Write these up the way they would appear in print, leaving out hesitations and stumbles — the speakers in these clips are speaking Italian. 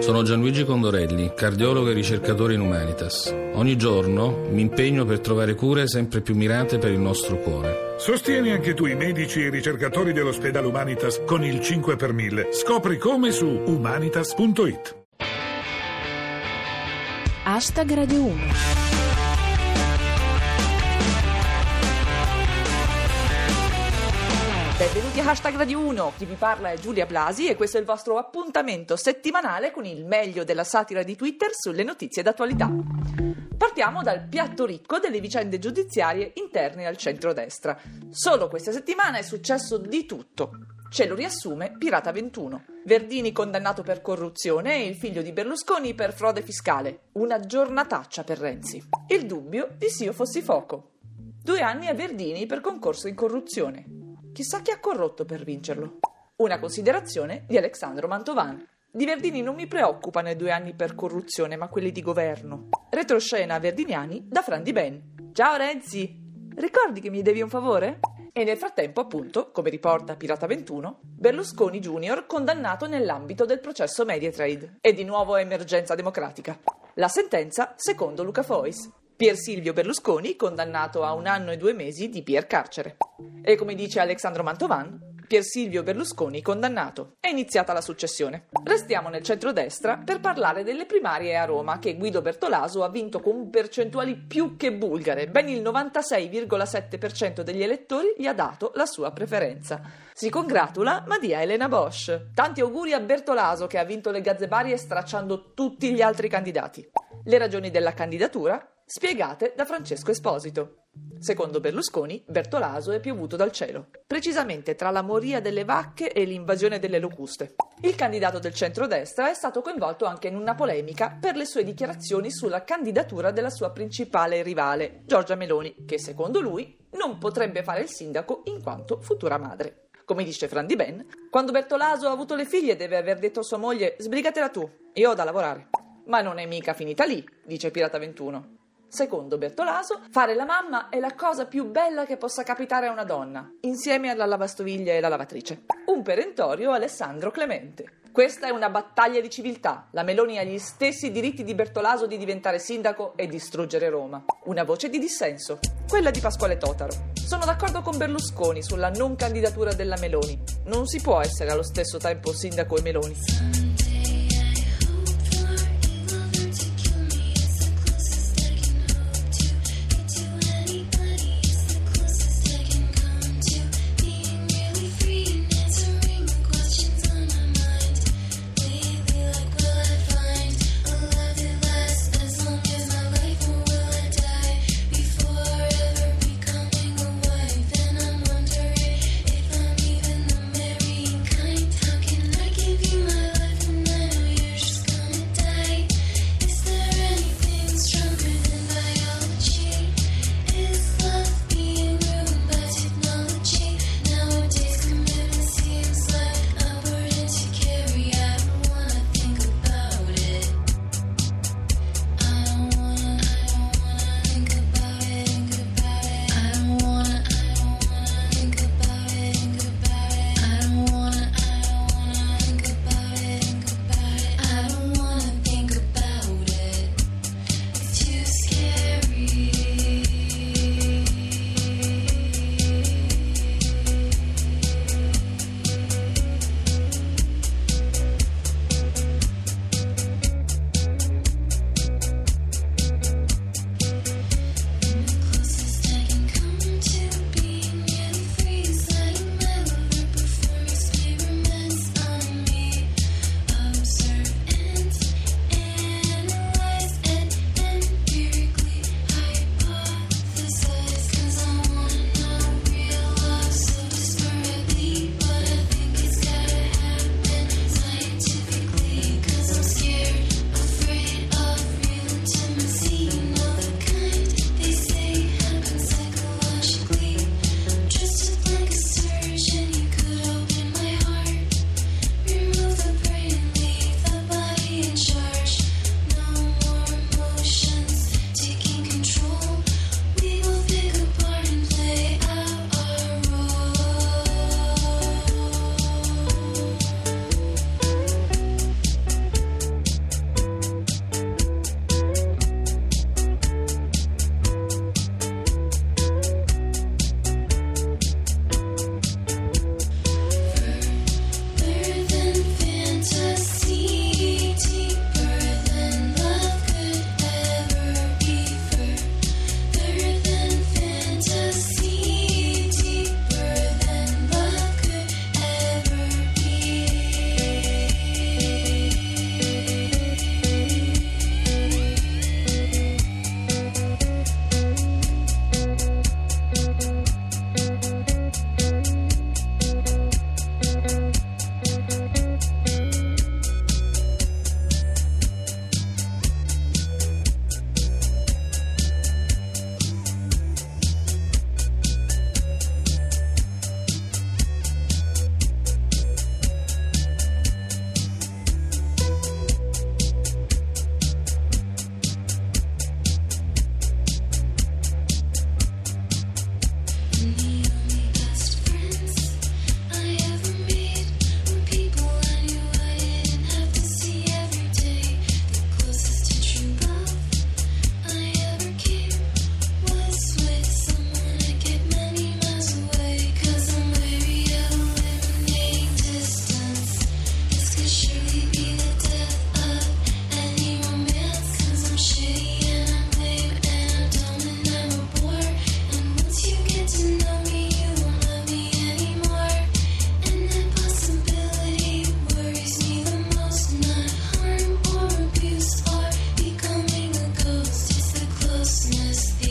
Sono Gianluigi Condorelli, cardiologo e ricercatore in Humanitas. Ogni giorno mi impegno per trovare cure sempre più mirate per il nostro cuore. Sostieni anche tu i medici e i ricercatori dell'ospedale Humanitas con il 5 per 1000. Scopri come su humanitas.it. Hashtag Radio 1. Benvenuti a Hashtag Radiuno, chi vi parla è Giulia Blasi e questo è il vostro appuntamento settimanale con il meglio della satira di Twitter sulle notizie d'attualità. Partiamo dal piatto ricco delle vicende giudiziarie interne al centrodestra. Solo questa settimana è successo di tutto. Ce lo riassume Pirata21. Verdini condannato per corruzione e il figlio di Berlusconi per frode fiscale. Una giornataccia per Renzi. Il dubbio di se io fossi fuoco. 2 anni a Verdini per concorso in corruzione. Chissà chi ha corrotto per vincerlo. Una considerazione di Alessandro Mantovan. Di Verdini non mi preoccupano i 2 anni per corruzione, ma quelli di governo. Retroscena verdiniani da Fran Di Ben. Ciao Renzi, ricordi che mi devi un favore? E nel frattempo, appunto, come riporta Pirata21, Berlusconi Junior condannato nell'ambito del processo Mediatrade. E di nuovo emergenza democratica. La sentenza secondo Luca Fois. Pier Silvio Berlusconi condannato a 1 anno e 2 mesi di pier carcere. E come dice Alessandro Mantovan, Pier Silvio Berlusconi condannato. È iniziata la successione. Restiamo nel centrodestra per parlare delle primarie a Roma che Guido Bertolaso ha vinto con percentuali più che bulgare. Ben il 96,7% degli elettori gli ha dato la sua preferenza. Si congratula Maria Elena Boschi. Tanti auguri a Bertolaso che ha vinto le gazzebarie stracciando tutti gli altri candidati. Le ragioni della candidatura spiegate da Francesco Esposito. Secondo Berlusconi, Bertolaso è piovuto dal cielo, precisamente tra la moria delle vacche e l'invasione delle locuste. Il candidato del centrodestra è stato coinvolto anche in una polemica per le sue dichiarazioni sulla candidatura della sua principale rivale, Giorgia Meloni, che secondo lui non potrebbe fare il sindaco in quanto futura madre. Come dice Fran Di Ben, quando Bertolaso ha avuto le figlie deve aver detto a sua moglie «Sbrigatela tu, io ho da lavorare». Ma non è mica finita lì, dice Pirata21. Secondo Bertolaso, fare la mamma è la cosa più bella che possa capitare a una donna, insieme alla lavastoviglie e la lavatrice. Un perentorio Alessandro Clemente. Questa è una battaglia di civiltà. La Meloni ha gli stessi diritti di Bertolaso di diventare sindaco e distruggere Roma. Una voce di dissenso, quella di Pasquale Totaro. Sono d'accordo con Berlusconi sulla non candidatura della Meloni. Non si può essere allo stesso tempo sindaco e Meloni.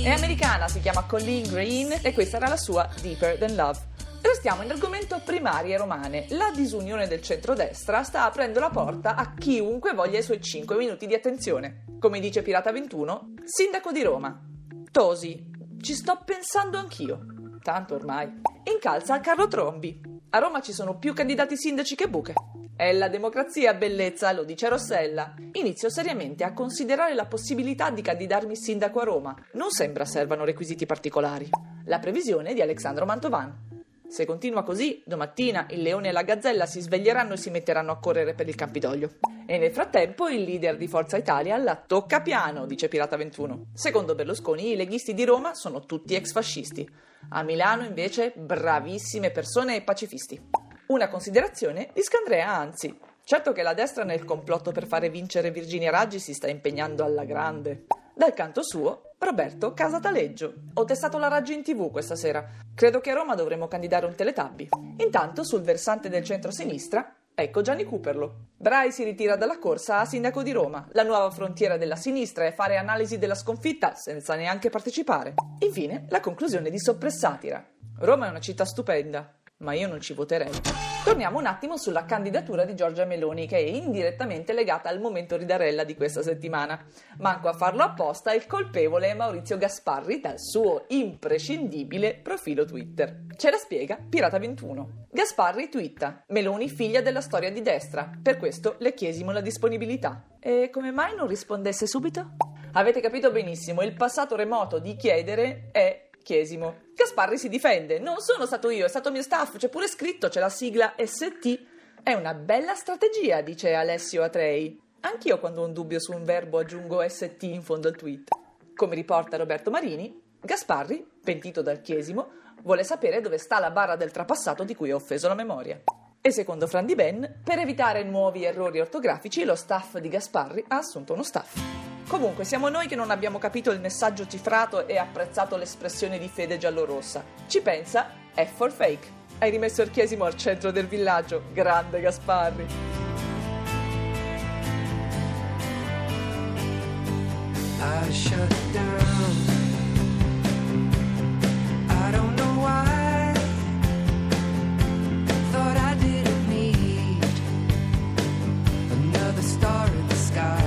È americana, si chiama Colleen Green e questa era la sua Deeper Than Love. Restiamo in argomento primarie romane. La disunione del centrodestra sta aprendo la porta a chiunque voglia i suoi 5 minuti di attenzione. Come dice Pirata21, sindaco di Roma, Tosi, ci sto pensando anch'io, tanto ormai, incalza a Carlo Trombi. A Roma ci sono più candidati sindaci che buche. È la democrazia, bellezza, lo dice Rossella. Inizio seriamente a considerare la possibilità di candidarmi sindaco a Roma. Non sembra servano requisiti particolari. La previsione di Alessandro Mantovan. Se continua così, domattina il leone e la gazzella si sveglieranno e si metteranno a correre per il Campidoglio. E nel frattempo il leader di Forza Italia la tocca piano, dice Pirata21. Secondo Berlusconi, i leghisti di Roma sono tutti ex fascisti. A Milano, invece, bravissime persone e pacifisti. Una considerazione di Scandrea, anzi. Certo che la destra nel complotto per fare vincere Virginia Raggi si sta impegnando alla grande. Dal canto suo, Roberto Casataleggio. Ho testato la Raggi in TV questa sera. Credo che a Roma dovremmo candidare un Teletubby. Intanto, sul versante del centro-sinistra, ecco Gianni Cuperlo. Bray si ritira dalla corsa a sindaco di Roma. La nuova frontiera della sinistra è fare analisi della sconfitta senza neanche partecipare. Infine, la conclusione di Soppressatira. Roma è una città stupenda, ma io non ci voterei. Torniamo un attimo sulla candidatura di Giorgia Meloni, che è indirettamente legata al momento ridarella di questa settimana. Manco a farlo apposta, il colpevole è Maurizio Gasparri dal suo imprescindibile profilo Twitter. Ce la spiega Pirata21. Gasparri twitta: Meloni figlia della storia di destra, per questo le chiesimo la disponibilità. E come mai non rispondesse subito? Avete capito benissimo, il passato remoto di chiedere è... chiesimo. Gasparri si difende: non sono stato io, è stato mio staff, c'è pure scritto, c'è la sigla ST. È una bella strategia, dice Alessio Atrei. Anch'io quando ho un dubbio su un verbo aggiungo ST in fondo al tweet. Come riporta Roberto Marini, Gasparri, pentito dal chiesimo, vuole sapere dove sta la barra del trapassato di cui ho offeso la memoria. E secondo Fran Di Ben, per evitare nuovi errori ortografici, lo staff di Gasparri ha assunto uno staff. Comunque, siamo noi che non abbiamo capito il messaggio cifrato e apprezzato l'espressione di Fede Giallorossa. Ci pensa F for fake. Hai rimesso il chiesimo al centro del villaggio. Grande Gasparri. I shut down. I don't know why. Thought I didn't need another star in the sky.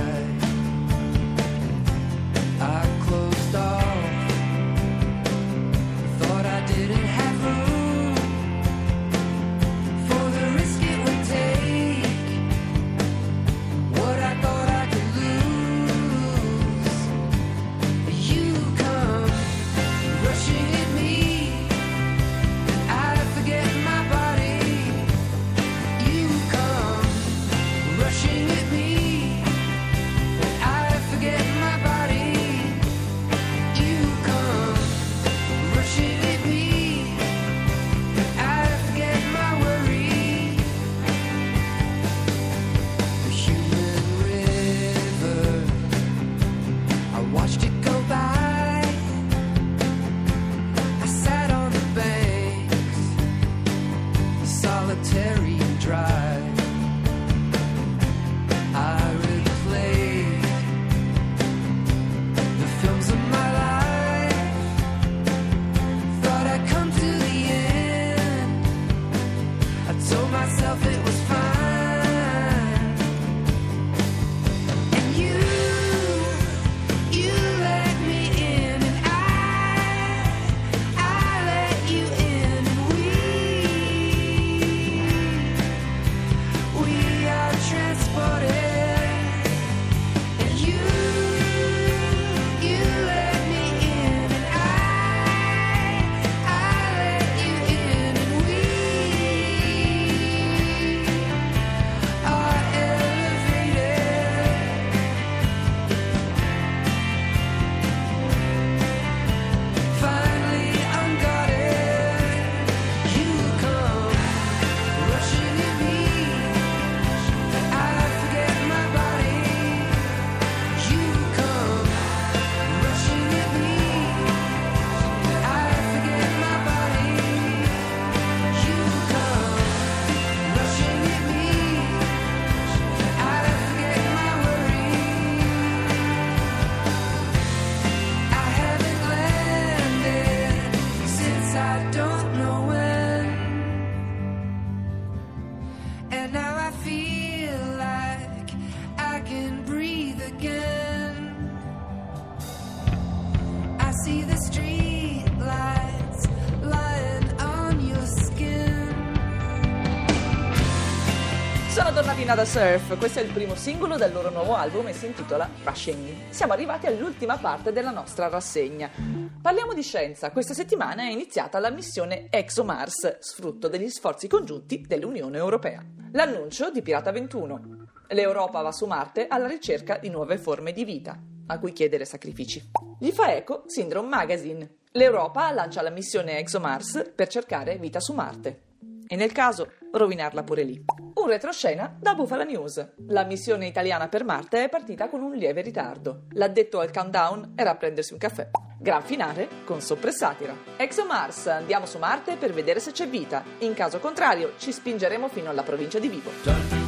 bentornati in Nada Surf, questo è il primo singolo del loro nuovo album e si intitola Rushing. Siamo arrivati all'ultima parte della nostra rassegna. Parliamo di scienza. Questa settimana è iniziata la missione ExoMars, frutto degli sforzi congiunti dell'Unione Europea. L'annuncio di Pirata21. L'Europa va su Marte alla ricerca di nuove forme di vita, a cui chiedere sacrifici. Gli fa eco Syndrome Magazine. L'Europa lancia la missione ExoMars per cercare vita su Marte. E nel caso, rovinarla pure lì. Un retroscena da Bufala News. La missione italiana per Marte è partita con un lieve ritardo. L'addetto al countdown era a prendersi un caffè. Gran finale con soppressatira. ExoMars, andiamo su Marte per vedere se c'è vita. In caso contrario, ci spingeremo fino alla provincia di Vibo.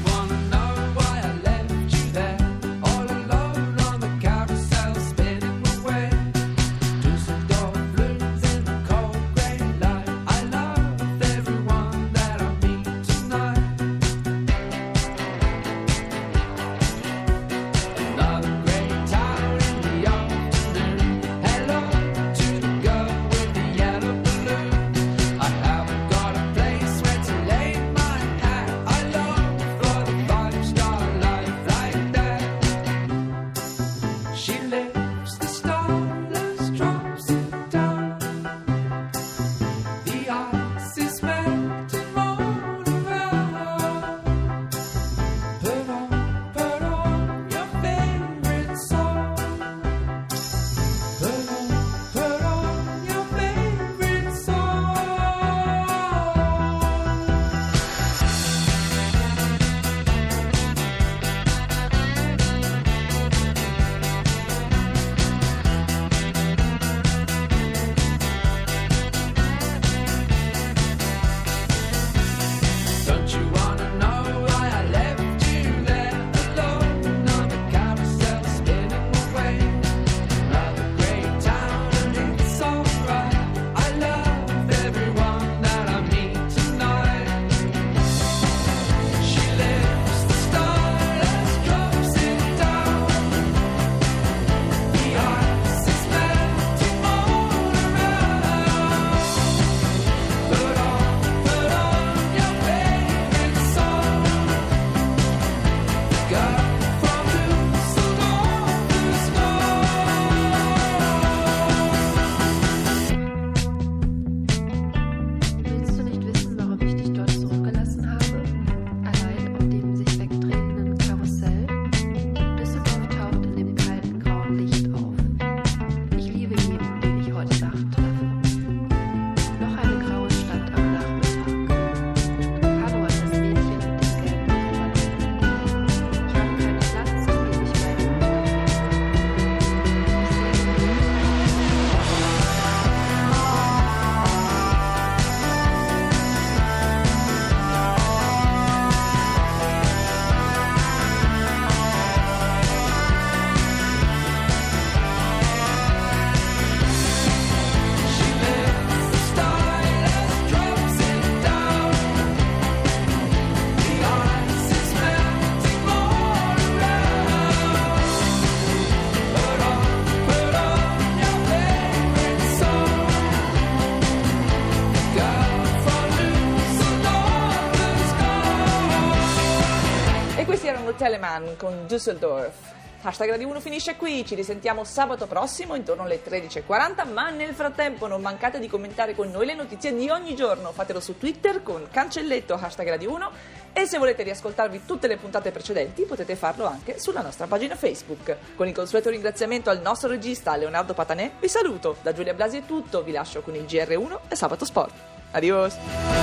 Teleman con Düsseldorf. Hashtag Radiuno finisce qui, ci risentiamo sabato prossimo intorno alle 13.40, ma nel frattempo non mancate di commentare con noi le notizie di ogni giorno, fatelo su Twitter con cancelletto Hashtag Radiuno e se volete riascoltarvi tutte le puntate precedenti potete farlo anche sulla nostra pagina Facebook. Con il consueto ringraziamento al nostro regista Leonardo Patanè vi saluto, da Giulia Blasi è tutto, vi lascio con il GR1 e Sabato Sport. Adios!